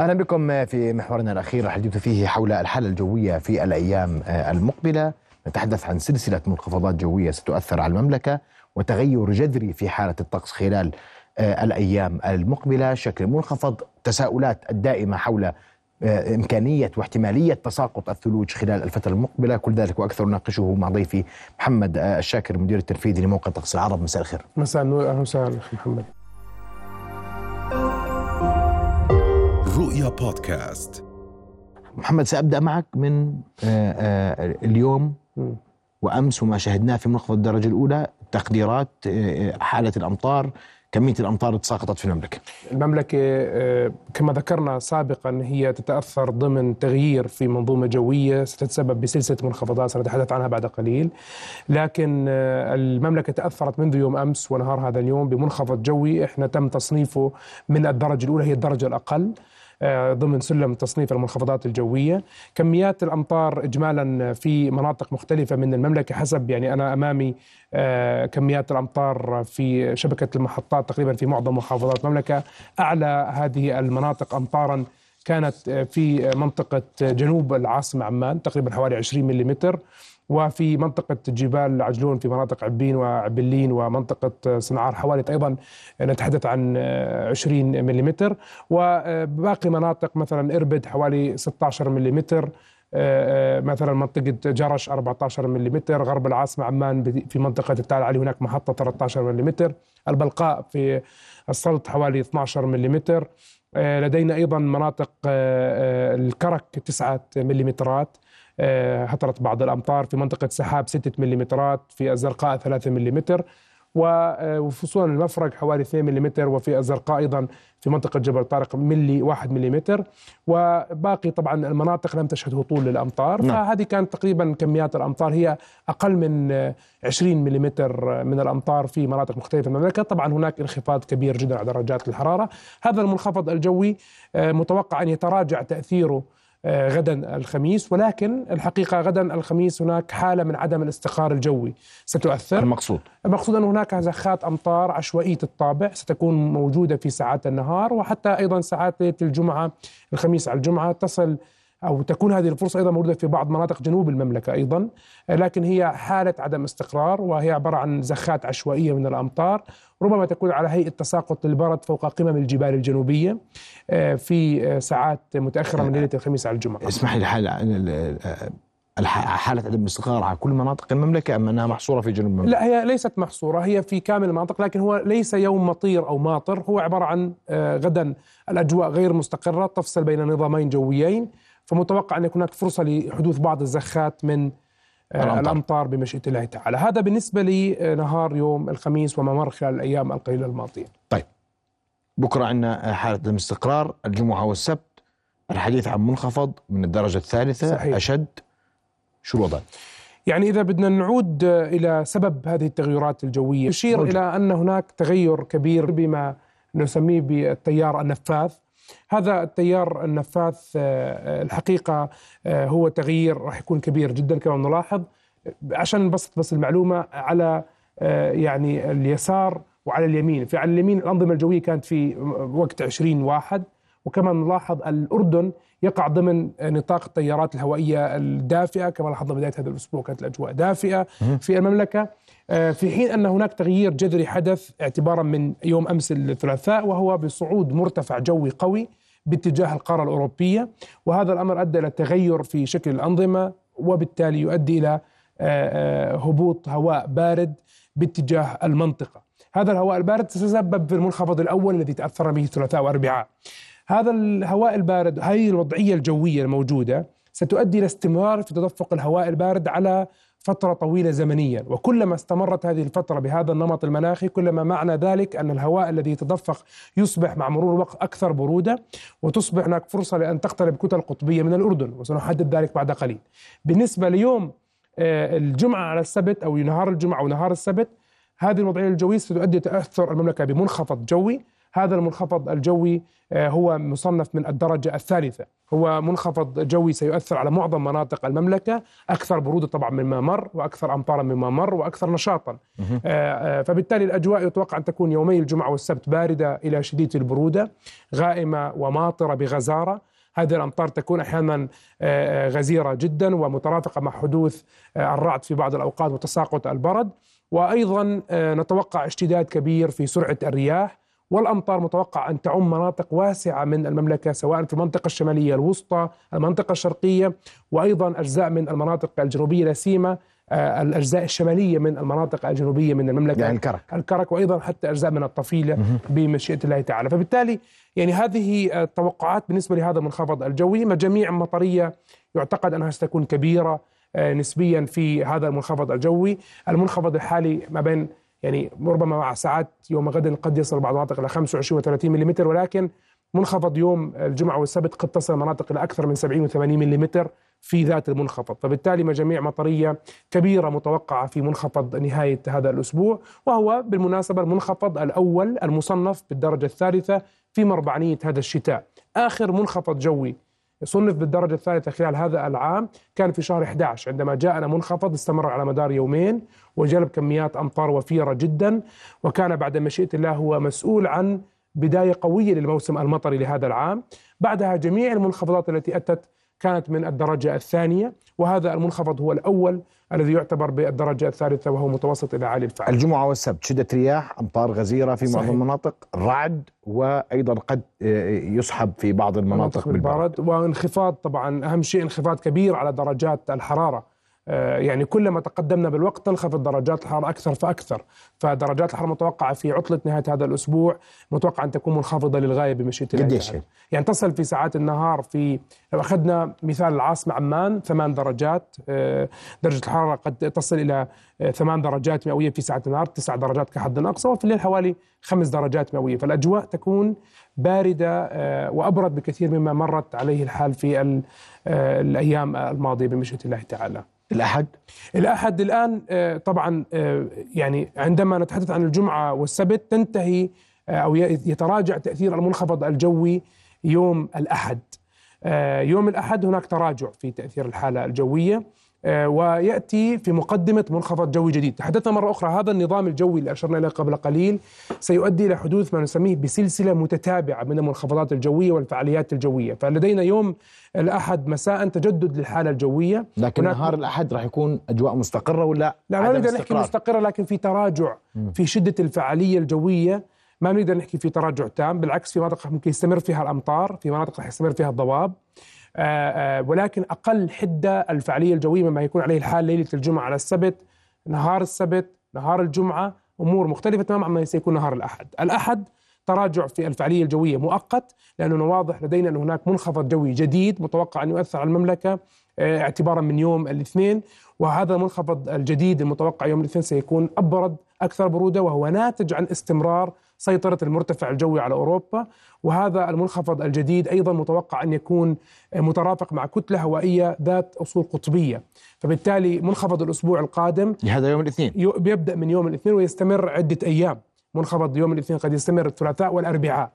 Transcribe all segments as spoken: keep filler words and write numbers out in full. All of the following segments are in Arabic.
أهلا بكم في محورنا الأخير حديث فيه حول الحالة الجوية في الأيام المقبلة. نتحدث عن سلسلة منخفضات جوية ستؤثر على المملكة وتغير جذري في حالة الطقس خلال الأيام المقبلة، شكل منخفض، تساؤلات الدائمة حول إمكانية واحتمالية تساقط الثلوج خلال الفترة المقبلة. كل ذلك وأكثر نناقشه مع ضيفي محمد الشاكر، المدير التنفيذي لموقع طقس العرب. مساء الخير. مساء النور، أهلا وسهلا أخي محمد. رؤيا بودكاست. محمد، سأبدأ معك من اليوم وأمس وما شهدناه في منخفض الدرجة الأولى، تقديرات حالة الأمطار، كمية الأمطار تساقطت في المملكة. المملكة كما ذكرنا سابقا هي تتأثر ضمن تغيير في منظومة جوية ستتسبب بسلسلة منخفضات سنتحدث عنها بعد قليل، لكن المملكة تأثرت منذ يوم أمس ونهار هذا اليوم بمنخفض جوي احنا تم تصنيفه من الدرجة الأولى، هي الدرجة الأقل ضمن سلم تصنيف المنخفضات الجوية. كميات الأمطار إجمالا في مناطق مختلفة من المملكة حسب، يعني أنا أمامي كميات الأمطار في شبكة المحطات تقريبا في معظم محافظات المملكة. أعلى هذه المناطق أمطارا كانت في منطقة جنوب العاصمة عمان تقريبا حوالي عشرين ملم، وفي منطقة جبال عجلون في مناطق عبين وعبلين ومنطقة صنعار حوالي أيضا نتحدث عن عشرين ملم، وباقي مناطق مثلا إربد حوالي ستة عشر ملم، مثلا منطقة جرش أربعة عشر ملم، غرب العاصمة عمان في منطقة التال علي هناك محطة ثلاثة عشر ملم، البلقاء في السلط حوالي اثنا عشر ملم، لدينا أيضا مناطق الكرك تسعة ملم، هطلت بعض الأمطار في منطقة سحاب ستة ملم، في الزرقاء ثلاثة ملم، وفصولا المفرق حوالي اثنين ملم، وفي الزرقاء أيضا في منطقة جبل طارق ملي واحد ملم، وباقي طبعا المناطق لم تشهد هطول للأمطار. نعم. فهذه كانت تقريبا كميات الأمطار، هي أقل من عشرين ملم من الأمطار في مناطق مختلفة من المملكة. طبعا هناك انخفاض كبير جدا على درجات الحرارة. هذا المنخفض الجوي متوقع أن يتراجع تأثيره غدا الخميس، ولكن الحقيقة غدا الخميس هناك حالة من عدم الاستقرار الجوي ستؤثر. المقصود المقصود أن هناك زخات أمطار عشوائية الطابع ستكون موجودة في ساعات النهار، وحتى أيضا ساعات ليلة الجمعة، الخميس على الجمعة تصل أو تكون هذه الفرصة أيضا موجودة في بعض مناطق جنوب المملكة أيضا، لكن هي حالة عدم استقرار وهي عبارة عن زخات عشوائية من الأمطار ربما تكون على هيئة تساقط للبرد فوق قمم الجبال الجنوبية في ساعات متأخرة من ليلة الخميس على الجمعة. اسمح لي، حالة عدم الاستقرار على كل مناطق المملكة أم أنها محصورة في جنوب المملكة؟ لا، هي ليست محصورة، هي في كامل المناطق، لكن هو ليس يوم مطير أو ماطر، هو عبارة عن غدا الأجواء غير مستقرة تفصل بين نظامين جويين، فمتوقع أن يكون هناك فرصة لحدوث بعض الزخات من الأمطار, الأمطار بمشيئة الله تعالى. هذا بالنسبة لنهار يوم الخميس وما مر خلال الأيام القليلة الماضية. طيب، بكرة عندنا حالة الاستقرار، الجمعة والسبت الحديث عن منخفض من الدرجة الثالثة. صحيح. أشد. شو الوضع؟ يعني إذا بدنا نعود إلى سبب هذه التغيرات الجوية، يشير موجود إلى أن هناك تغير كبير بما نسميه بالتيار النفاث. هذا التيار النفاث الحقيقة هو تغيير راح يكون كبير جدا كما نلاحظ. عشان نبسط بس المعلومة، على يعني اليسار وعلى اليمين، في على اليمين الأنظمة الجوية كانت في وقت عشرين واحد، وكما نلاحظ الأردن يقع ضمن نطاق التيارات الهوائية الدافئة كما لاحظنا بداية هذا الأسبوع كانت الأجواء دافئة في المملكة، في حين أن هناك تغيير جذري حدث اعتبارا من يوم أمس الثلاثاء، وهو بصعود مرتفع جوي قوي باتجاه القارة الأوروبية، وهذا الأمر أدى إلى تغير في شكل الأنظمة وبالتالي يؤدي إلى هبوط هواء بارد باتجاه المنطقة. هذا الهواء البارد سيتسبب في المنخفض الأول الذي تأثر به الثلاثاء وأربعاء. هذا الهواء البارد، هذه الوضعية الجوية الموجودة ستؤدي إلى استمرار في تدفق الهواء البارد على فترة طويلة زمنيا، وكلما استمرت هذه الفترة بهذا النمط المناخي كلما معنى ذلك أن الهواء الذي يتدفق يصبح مع مرور الوقت أكثر برودة، وتصبح هناك فرصة لأن تقترب كتل قطبية من الأردن، وسنحدد ذلك بعد قليل. بالنسبة ليوم الجمعة على السبت أو نهار الجمعة ونهار السبت، هذه الوضعية الجوية ستؤدي تأثر المملكة بمنخفض جوي. هذا المنخفض الجوي هو مصنف من الدرجة الثالثة، هو منخفض جوي سيؤثر على معظم مناطق المملكة، أكثر برودة طبعا مما مر، وأكثر أمطارا مما مر، وأكثر نشاطا. فبالتالي الأجواء يتوقع أن تكون يومي الجمعة والسبت باردة إلى شديدة البرودة، غائمة وماطرة بغزارة. هذه الأمطار تكون أحيانا غزيرة جدا ومترافقة مع حدوث الرعد في بعض الأوقات وتساقط البرد، وأيضا نتوقع اشتداد كبير في سرعة الرياح، والأمطار متوقع أن تعم مناطق واسعة من المملكة سواء في المنطقة الشمالية الوسطى، المنطقة الشرقية، وأيضا أجزاء من المناطق الجنوبية لاسيما الأجزاء الشمالية من المناطق الجنوبية من المملكة، يعني الكرك. الكرك وأيضا حتى أجزاء من الطفيلة بمشيئة الله تعالى. فبالتالي يعني هذه التوقعات بالنسبة لهذا المنخفض الجوي. مجاميع مطرية يعتقد أنها ستكون كبيرة نسبيا في هذا المنخفض الجوي. المنخفض الحالي ما بين يعني ربما مع ساعات يوم غد قد يصل بعض المناطق إلى خمسة وعشرين وثلاثين ملم، ولكن منخفض يوم الجمعة والسبت قد تصل مناطق إلى أكثر من سبعين وثمانين ملم في ذات المنخفض. فبالتالي مجاميع مطرية كبيرة متوقعة في منخفض نهاية هذا الأسبوع، وهو بالمناسبة المنخفض الأول المصنف بالدرجة الثالثة في مربعنية هذا الشتاء. آخر منخفض جوي صنف بالدرجة الثالثة خلال هذا العام كان في شهر أحد عشر، عندما جاءنا منخفض استمر على مدار يومين وجلب كميات أمطار وفيرة جدا، وكان بعد مشيئة الله هو مسؤول عن بداية قوية للموسم المطري لهذا العام. بعدها جميع المنخفضات التي أتت كانت من الدرجة الثانية، وهذا المنخفض هو الأول الذي يعتبر بالدرجة الثالثة وهو متوسط إلى عالي الفعال. الجمعة والسبت شدة رياح، أمطار غزيرة في بعض المناطق، رعد، وأيضا قد يسحب في بعض المناطق بالبرد، وانخفاض طبعا أهم شيء انخفاض كبير على درجات الحرارة. يعني كلما تقدمنا بالوقت تنخفض درجات الحرارة أكثر فأكثر، فدرجات الحرارة متوقعة في عطلة نهاية هذا الأسبوع متوقع أن تكون منخفضة للغاية بمشيئة الله، يعني تصل في ساعات النهار في لو أخذنا مثال العاصمة عمان ثمان درجات، درجة الحرارة قد تصل إلى ثمان درجات مئوية في ساعات النهار، تسع درجات كحد أقصى، وفي الليل حوالي خمس درجات مئوية. فالأجواء تكون باردة وأبرد بكثير مما مرت عليه الحال في الأيام الماضية بمشيئة الله تعالى. الأحد الأحد الآن طبعا يعني عندما نتحدث عن الجمعة والسبت تنتهي أو يتراجع تأثير المنخفض الجوي يوم الأحد. يوم الأحد هناك تراجع في تأثير الحالة الجوية، ويأتي في مقدمة منخفض جوي جديد. تحدثنا مرة أخرى هذا النظام الجوي اللي أشرنا إليه قبل قليل سيؤدي إلى حدوث ما نسميه بسلسلة متتابعة من المنخفضات الجوية والفعاليات الجوية. فلدينا يوم الأحد مساء تجدد للحالة الجوية، لكن نهار الأحد راح يكون أجواء مستقرة ولا لا؟ لا نقدر نحكي مستقرة، لكن في تراجع في شدة الفعالية الجوية. ما بنقدر نحكي في تراجع تام، بالعكس في مناطق ممكن يستمر فيها الأمطار، في مناطق راح يستمر فيها الضباب، آآ آآ ولكن أقل حدة الفعالية الجوية مما يكون عليه الحال ليلة الجمعة على السبت، نهار السبت، نهار الجمعة، أمور مختلفة تماما عما سيكون نهار الأحد. الأحد تراجع في الفعالية الجوية مؤقت، لأنه واضح لدينا أن هناك منخفض جوي جديد متوقع أن يؤثر على المملكة اعتبارا من يوم الاثنين، وهذا المنخفض الجديد المتوقع يوم الاثنين سيكون أبرد أكثر برودة، وهو ناتج عن استمرار سيطرة المرتفع الجوي على أوروبا. وهذا المنخفض الجديد أيضا متوقع أن يكون مترافق مع كتلة هوائية ذات أصول قطبية، فبالتالي منخفض الأسبوع القادم هذا يوم الاثنين يبدأ من يوم الاثنين ويستمر عدة أيام. منخفض يوم الاثنين قد يستمر الثلاثاء والأربعاء،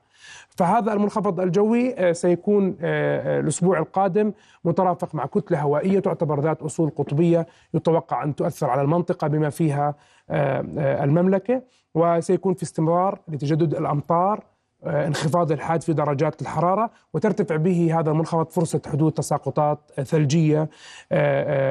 فهذا المنخفض الجوي سيكون الأسبوع القادم مترافق مع كتلة هوائية تعتبر ذات أصول قطبية يتوقع أن تؤثر على المنطقة بما فيها المملكة، وسيكون في استمرار لتجدد الأمطار، انخفاض الحاد في درجات الحرارة، وترتفع به هذا المنخفض فرصة حدوث تساقطات ثلجية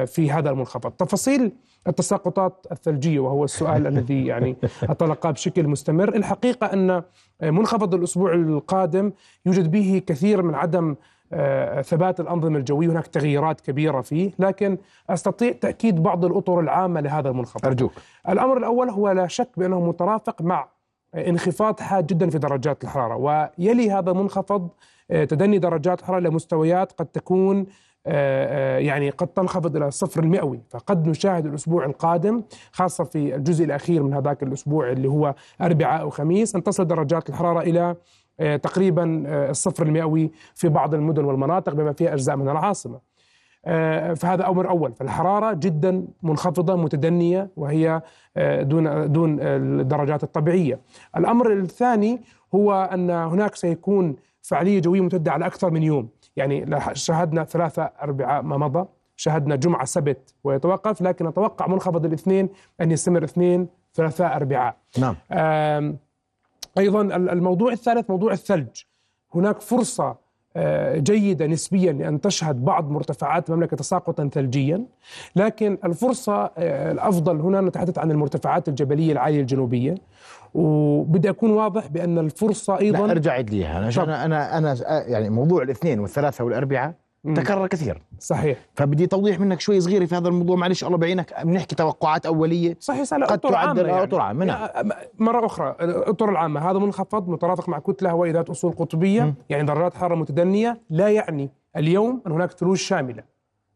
في هذا المنخفض. تفاصيل التساقطات الثلجية وهو السؤال الذي يعني أطلقه بشكل مستمر. الحقيقة أن منخفض الأسبوع القادم يوجد به كثير من عدم ثبات الأنظمة الجوية، هناك تغييرات كبيرة فيه، لكن أستطيع تأكيد بعض الأطر العامة لهذا المنخفض. أرجوك. الأمر الأول هو لا شك بأنه مترافق مع انخفاض حاد جدا في درجات الحرارة، ويلي هذا المنخفض تدني درجات الحرارة لمستويات قد تكون يعني قد تنخفض إلى الصفر المئوي. فقد نشاهد الأسبوع القادم خاصة في الجزء الأخير من هذاك الأسبوع اللي هو أربعاء وخميس أن تصل درجات الحرارة إلى تقريبا الصفر المئوي في بعض المدن والمناطق بما فيها أجزاء من العاصمة. فهذا أمر أول. فالحرارة جدا منخفضة متدنية وهي دون دون الدرجات الطبيعية. الأمر الثاني هو أن هناك سيكون فعالية جوية ممتدة على أكثر من يوم، يعني شاهدنا ثلاثة أربعاء ما مضى، شاهدنا جمعة سبت ويتوقف، لكن أتوقع منخفض الاثنين أن يستمر اثنين ثلاثاء أربعاء. نعم. أيضا الموضوع الثالث موضوع الثلج، هناك فرصة جيدة نسبيا لأن تشهد بعض مرتفعات المملكة تساقطا ثلجيا، لكن الفرصة الأفضل هنا نتحدث عن المرتفعات الجبلية العالية الجنوبية، وبدأ أكون واضح بأن الفرصة أيضا لا أرجع ليها عشان أنا أنا يعني موضوع الاثنين والثلاثة والأربعاء تكرر كثير. صحيح. فبدي توضيح منك شوي صغير في هذا الموضوع، معلش الله بعينك، بنحكي توقعات أولية. صحيح. قد تعدل أطر عامة. يعني مرة أخرى الأطر العامة هذا منخفض مترافق مع كتلة هوائية ذات أصول قطبية، م. يعني درجات حرارة متدنية، لا يعني اليوم أن هناك ثلوج شاملة،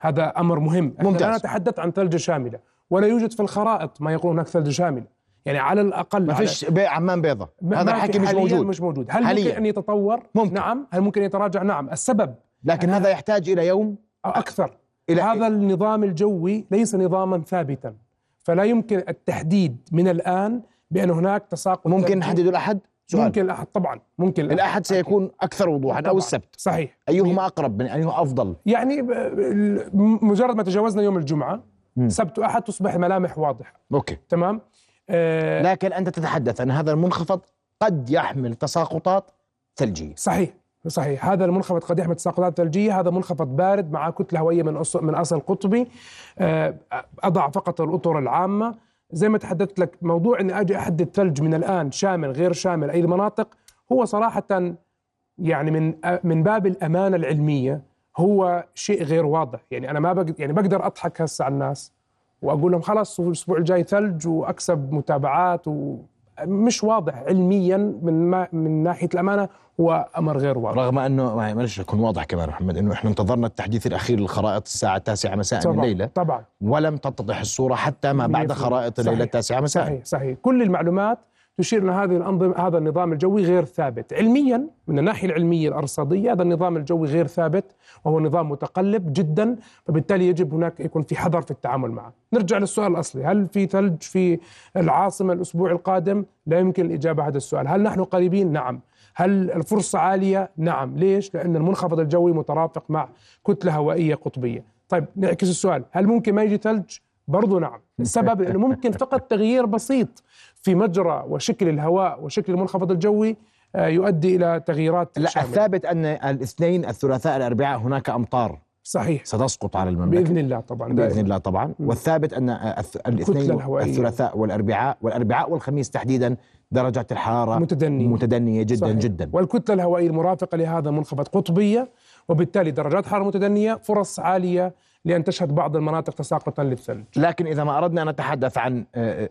هذا أمر مهم. ممتاز. أنا أتحدث عن ثلج شاملة ولا يوجد في الخرائط ما يقول هناك ثلج شاملة، يعني على الأقل ما فيش بيع عمان بيضة، هذا الحكي مش موجود. مش موجود. هل حالياً ممكن أن يتطور؟ ممكن. نعم. هل ممكن يتراجع؟ نعم. السبب لكن هذا يحتاج إلى يوم أكثر. إلى هذا النظام الجوي ليس نظاما ثابتا، فلا يمكن التحديد من الآن بأن هناك تساقط. ممكن نحدد الأحد؟ سؤال. ممكن الأحد طبعا. ممكن الأحد, الأحد سيكون أكيد. أكثر وضوحا طبعاً. أو السبت. صحيح. أيهما أقرب؟ من أيهما أفضل؟ يعني مجرد ما تجاوزنا يوم الجمعة م. سبت وأحد تصبح الملامح واضحة. أوكي تمام. آه لكن أنت تتحدث أن هذا المنخفض قد يحمل تساقطات ثلجية. صحيح صحيح. هذا المنخفض قد يحمل تساقطات ثلجية، هذا منخفض بارد مع كتلة هوائية من أصل من أصل قطبي. أضع فقط الأطر العامة زي ما تحدثت لك. موضوع إني أجي أحدد ثلج من الآن شامل غير شامل أي مناطق هو صراحة يعني من من باب الأمانة العلمية هو شيء غير واضح. يعني أنا ما بقدر يعني بقدر أضحك هسه على الناس وأقول لهم خلاص الأسبوع الجاي ثلج وأكسب متابعات، و مش واضح علميا من ما من ناحيه الامانه، هو امر غير واضح. رغم انه معلش اكون واضح كمان محمد، انه احنا انتظرنا التحديث الاخير للخرائط الساعه التاسعة مساء من الليله طبعا، ولم تتضح الصوره حتى ما بعد خرائط الليله التاسعة مساء. صحيح صحيح. كل المعلومات تشير ان هذه الانظمه هذا النظام الجوي غير ثابت علميا. من الناحيه العلميه الارصاديه هذا النظام الجوي غير ثابت وهو نظام متقلب جدا، فبالتالي يجب هناك يكون في حذر في التعامل معه. نرجع للسؤال الاصلي، هل في ثلج في العاصمه الاسبوع القادم؟ لا يمكن الاجابه على هذا السؤال. هل نحن قريبين؟ نعم. هل الفرصه عاليه؟ نعم. ليش؟ لان المنخفض الجوي مترافق مع كتله هوائيه قطبيه. طيب نعكس السؤال، هل ممكن ما يجي ثلج؟ برضو نعم. السبب أنه ممكن فقط تغيير بسيط في مجرى وشكل الهواء وشكل المنخفض الجوي يؤدي إلى تغييرات. لا شاملة. الثابت أن الاثنين الثلاثاء الأربعاء هناك أمطار. صحيح. ستسقط على المملكة بإذن الله طبعا. بإذن دائما. الله طبعا. والثابت أن الاثنين الثلاثاء والأربعاء والأربعاء والخميس تحديدا درجات الحرارة متدنية, متدنية جدا. صحيح. جدا. والكتلة الهوائية المرافقة لهذا منخفض قطبية، وبالتالي درجات حرارة متدنية، فرص عالية لأن تشهد بعض المناطق تساقطا للثلج. لكن إذا ما أردنا أن نتحدث عن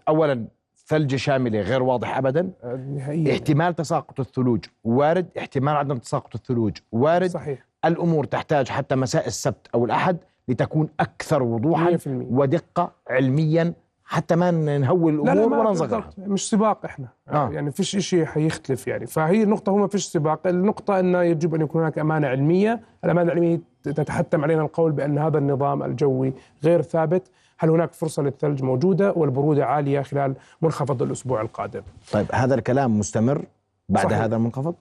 أولا ثلج شاملة غير واضح أبدا نهائياً. احتمال تساقط الثلوج وارد، احتمال عدم تساقط الثلوج وارد. صحيح. الأمور تحتاج حتى مساء السبت أو الأحد لتكون أكثر وضوحا ودقة علميا حتى ما نهول الأمور ولا نصغرها. مش سباق احنا آه. يعني فيش إشي حيختلف يعني، فهي النقطة هو ما فيش سباق. النقطة أنه يجب أن يكون هناك أمانة علمية. الأمانة العلمية تتحتم علينا القول بأن هذا النظام الجوي غير ثابت. هل هناك فرصة للثلج؟ موجودة، والبرودة عالية خلال منخفض الأسبوع القادم. طيب هذا الكلام مستمر بعد صحيح. هذا المنخفض؟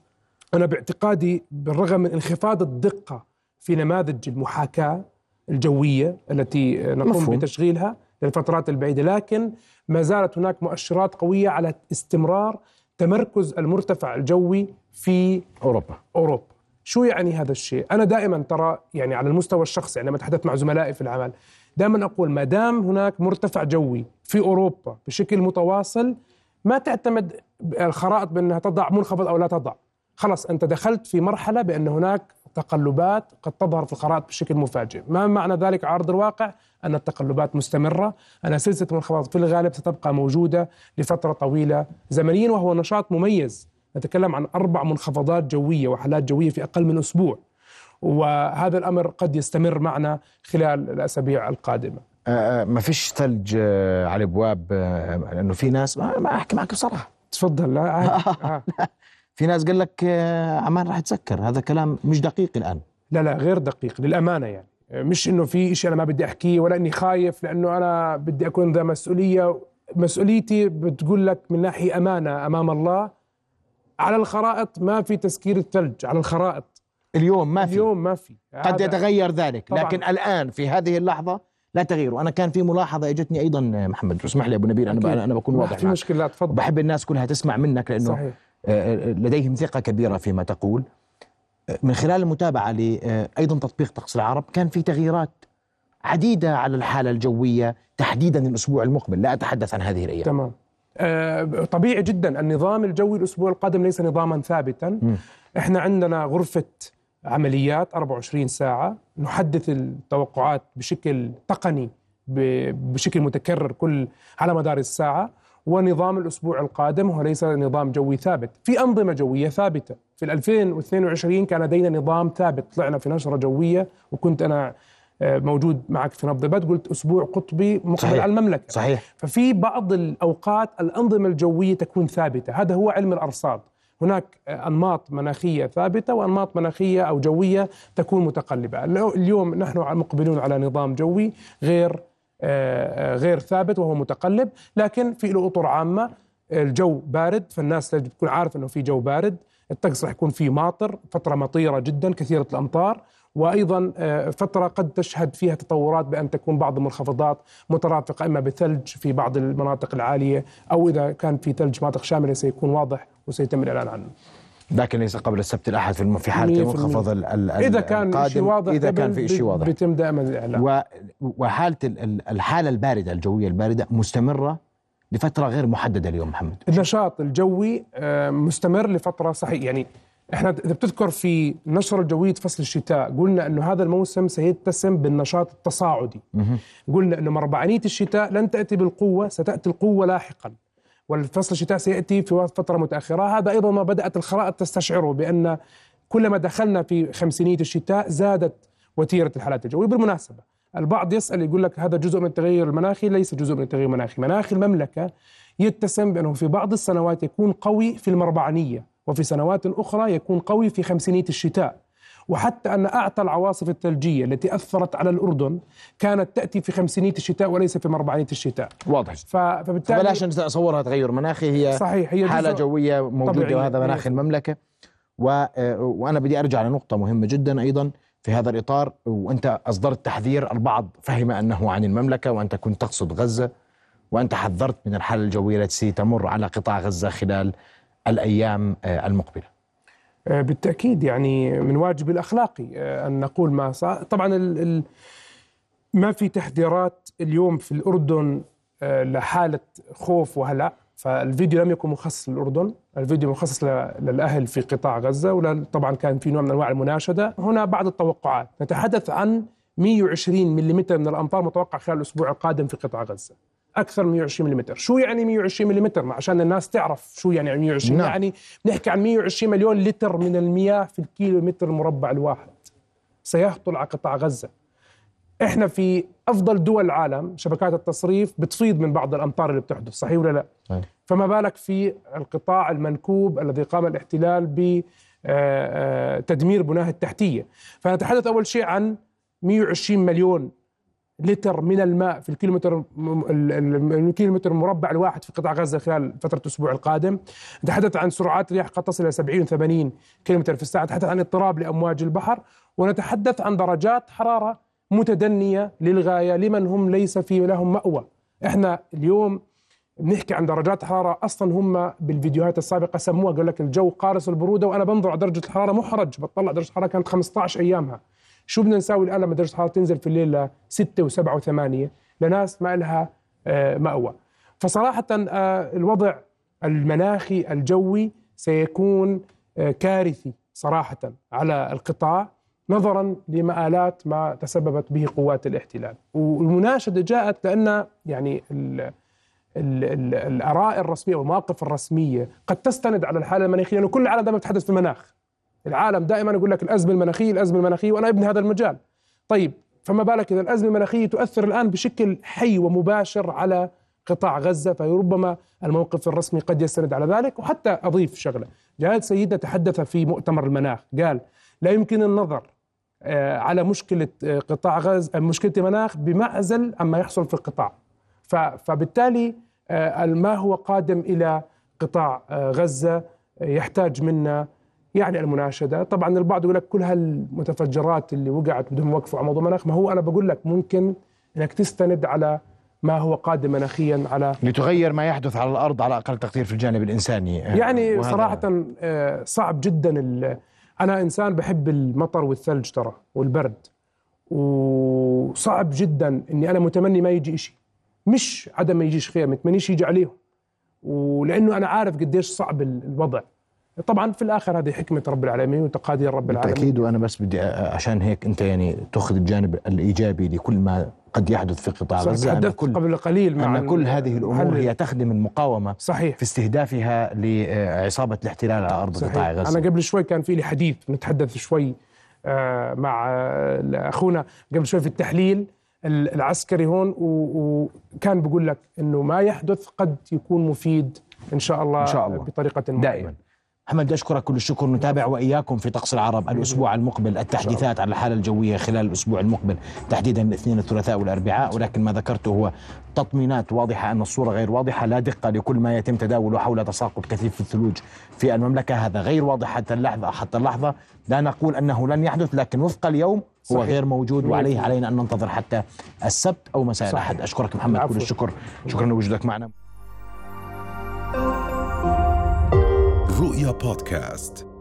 أنا باعتقادي بالرغم من انخفاض الدقة في نماذج المحاكاة الجوية التي نقوم مفهوم. بتشغيلها للفترات البعيدة، لكن ما زالت هناك مؤشرات قوية على استمرار تمركز المرتفع الجوي في أوروبا. أوروبا. شو يعني هذا الشيء؟ أنا دائما ترى يعني على المستوى الشخصي عندما أتحدث مع زملائي في العمل دائما أقول ما دام هناك مرتفع جوي في أوروبا بشكل متواصل ما تعتمد الخرائط بأنها تضع منخفض أو لا تضع. خلص أنت دخلت في مرحلة بأن هناك تقلبات قد تظهر في الخرائط بشكل مفاجئ. ما معنى ذلك على أرض الواقع؟ أن التقلبات مستمرة، أن سلسلة المنخفضات في الغالب ستبقى موجودة لفترة طويلة زمنيا، وهو نشاط مميز. نتكلم عن أربع منخفضات جوية وحالات جوية في أقل من أسبوع، وهذا الأمر قد يستمر معنا خلال الأسابيع القادمة. آه ما فيش ثلج على الأبواب آه لأنه في ناس ما, ما أحكي معك بصراحة. تفضل. لا آه. في ناس قال لك آه عمان راح تسكر، هذا كلام مش دقيق الآن. لا لا غير دقيق للأمانة يعني. مش انه في اشي انا ما بدي احكيه ولا اني خايف، لانه انا بدي اكون ذا مسؤوليه. مسؤوليتي بتقول لك من ناحيه امانه امام الله. على الخرائط ما في تسكير الثلج، على الخرائط اليوم ما في، اليوم ما في، قد يتغير ذلك طبعاً. لكن الان في هذه اللحظه لا تغيير. انا كان في ملاحظه اجتني ايضا محمد، واسمح لي ابو نبيل، انا انا بكون واضح، في مشكله، تفضل. بحب الناس كلها تسمع منك لانه صحيح. لديهم ثقه كبيره فيما تقول. من خلال المتابعه لايضا تطبيق طقس العرب كان في تغييرات عديده على الحاله الجويه، تحديدا الاسبوع المقبل، لا اتحدث عن هذه الايام. تمام، طبيعي جدا. النظام الجوي الاسبوع القادم ليس نظاما ثابتا. م. احنا عندنا غرفه عمليات أربعة وعشرين ساعه، نحدث التوقعات بشكل تقني بشكل متكرر كل على مدار الساعه. ونظام الاسبوع القادم هو ليس نظام جوي ثابت، في انظمه جويه ثابته. في ألفين واثنين وعشرين كان لدينا نظام ثابت، طلعنا في نشره جويه وكنت انا موجود معك في نبض بات، قلت اسبوع قطبي مقبل على المملكه. صحيح. ففي بعض الاوقات الانظمه الجويه تكون ثابته، هذا هو علم الارصاد. هناك انماط مناخيه ثابته وانماط مناخيه او جويه تكون متقلبه. اليوم نحن مقبلون على نظام جوي غير غير ثابت وهو متقلب، لكن في له اطر عامه. الجو بارد، فالناس لازم تكون عارفه انه في جو بارد. الطقس راح يكون فيه ماطر، فتره مطيره جدا كثيره الامطار، وايضا فتره قد تشهد فيها تطورات بان تكون بعض المنخفضات مترافقه اما بثلج في بعض المناطق العاليه، او اذا كان في ثلج مناطق شامله سيكون واضح وسيتم الاعلان عنه. لكن ليس قبل السبت الاحد في في حاله المنخفض القادم، اذا كان شيء واضح، اذا كان في شيء واضح بيتم دائما الاعلان. وحاله الحاله البارده الجويه البارده مستمره لفتره غير محدده. اليوم محمد النشاط الجوي مستمر لفتره، صحيح. يعني احنا اذا بتذكر في نشرة جوية فصل الشتاء قلنا انه هذا الموسم سيتسم بالنشاط التصاعدي. قلنا انه مربعانية الشتاء لن تاتي بالقوه، ستاتي القوه لاحقا، والفصل الشتاء سياتي في فتره متاخره. هذا ايضا ما بدات الخرائط تستشعره، بان كلما دخلنا في خمسينيه الشتاء زادت وتيره الحالات الجويه. بالمناسبه البعض يسال يقول لك هذا جزء من التغير المناخي، ليس جزء من التغير المناخي. مناخ المملكه يتسم بانه في بعض السنوات يكون قوي في المربعانيه، وفي سنوات أخرى يكون قوي في خمسينية الشتاء. وحتى أن أعتى العواصف الثلجية التي أثرت على الأردن كانت تأتي في خمسينية الشتاء وليس في مربعينية الشتاء. واضح. فبالتالي بلاش نصورها تغير مناخي، هي, صحيح هي حالة جوية موجودة، وهذا مناخ المملكة. و... وأنا بدي أرجع لنقطة مهمة جدا أيضا في هذا الإطار، وأنت أصدرت تحذير. البعض فهم أنه عن المملكة، وأنت كنت تقصد غزة، وأنت حذرت من الحالة الجوية التي تمر على قطاع غزة خلال الأيام المقبلة. بالتأكيد، يعني من واجب الأخلاقي أن نقول ما صار. طبعا ال ال ما في تحذيرات اليوم في الأردن لحالة خوف وهلع، فالفيديو لم يكن مخصص للأردن، الفيديو مخصص للأهل في قطاع غزة. وطبعا كان في نوع من أنواع المناشدة. هنا بعض التوقعات، نتحدث عن مئة وعشرين ملم من الأمطار متوقع خلال الأسبوع القادم في قطاع غزة، أكثر من مئة وعشرين ملم. شو يعني مئة وعشرين ملم؟ عشان الناس تعرف شو يعني مئة وعشرين. نعم. يعني بنحكي عن مئة وعشرين مليون لتر من المياه في الكيلومتر المربع الواحد سيهطل على قطاع غزة. إحنا في أفضل دول العالم شبكات التصريف بتفيض من بعض الأمطار اللي بتحدث، صحيح ولا لا؟ صحيح. فما بالك في القطاع المنكوب الذي قام الاحتلال بتدمير بناه التحتية. فنتحدث أول شيء عن مئة وعشرين مليون لتر من الماء في الكيلومتر الكيلومتر المربع الواحد في قطاع غزة خلال فترة الأسبوع القادم. نتحدث عن سرعات رياح قد تصل إلى سبعين وثمانين كيلومتر في الساعة. نتحدث عن اضطراب لأمواج البحر، ونتحدث عن درجات حرارة متدنية للغاية لمن هم ليس في لهم مأوى. إحنا اليوم بنحكي عن درجات حرارة أصلا هم بالفيديوهات السابقة سموها، قال لك الجو قارس البرودة، وأنا بنظر على درجة الحرارة محرج، بطلع درجة الحرارة كانت خمسة عشر أيامها. شو بدنا نساوي الآن لما درجة الحرارة تنزل في الليل ل ستة وسبعة وثمانية لناس ما لها مأوى؟ فصراحة الوضع المناخي الجوي سيكون كارثي صراحة على القطاع، نظرا لمآلات ما تسببت به قوات الاحتلال. والمناشدة جاءت لأن يعني ال ال الآراء الرسمية والمواقف الرسمية قد تستند على الحالة المناخية، لأنه كل العالم دائما يتحدث في المناخ. العالم دائما يقول لك الأزمة المناخية الأزمة المناخية، وأنا ابن هذا المجال. طيب فما بالك إذا الأزمة المناخية تؤثر الآن بشكل حي ومباشر على قطاع غزة؟ فربما الموقف الرسمي قد يستند على ذلك. وحتى أضيف شغلة، جهاد سيدنا تحدث في مؤتمر المناخ قال لا يمكن النظر على مشكله قطاع غزه، مشكله المناخ بمعزل عما يحصل في القطاع. فبالتالي ما هو قادم الى قطاع غزه يحتاج منا يعني المناشده. طبعا البعض يقول لك كل هالمتفجرات اللي وقعت بدهم يوقفوا على موضوع المناخ، ما هو انا بقول لك ممكن انك تستند على ما هو قادم مناخيا على لتغير ما يحدث على الارض على اقل تقدير في الجانب الانساني. يعني صراحه صعب جدا. انا انسان بحب المطر والثلج ترى والبرد، وصعب جدا اني انا متمني ما يجي شيء، مش عدم ما يجيش خير، متمنيش يجي عليهم، ولانه انا عارف قديش صعب الوضع. طبعا في الاخر هذه حكمه رب العالمين وتقادير رب العالمين بالتاكيد. وانا بس بدي عشان هيك انت يعني تاخذ الجانب الايجابي لكل ما قد يحدث في قطاع غزه. تحدثت قبل قليل مع أن كل هذه الامور هي تخدم المقاومه صحيح في استهدافها لعصابه الاحتلال على ارض قطاع غزه. انا قبل شوي كان في لي حديث نتحدث شوي مع اخونا قبل شوي في التحليل العسكري هون، وكان بقول لك انه ما يحدث قد يكون مفيد ان شاء الله, إن شاء الله. بطريقه دائما. محمد أشكرك كل الشكر. نتابع وإياكم في طقس العرب الأسبوع المقبل التحديثات على الحالة الجوية خلال الأسبوع المقبل تحديدا الاثنين الثلاثاء والأربعاء، ولكن ما ذكرته هو تطمينات واضحة أن الصورة غير واضحة، لا دقة لكل ما يتم تداوله حول تساقط كثيف الثلوج في المملكة، هذا غير واضح حتى اللحظة حتى اللحظة لا نقول أنه لن يحدث، لكن وفق اليوم هو صحيح. غير موجود، وعليه علينا أن ننتظر حتى السبت أو مساء الأحد. أشكرك محمد عفو. كل الشكر، شكرا لوجودك معنا. رؤيا بودكاست.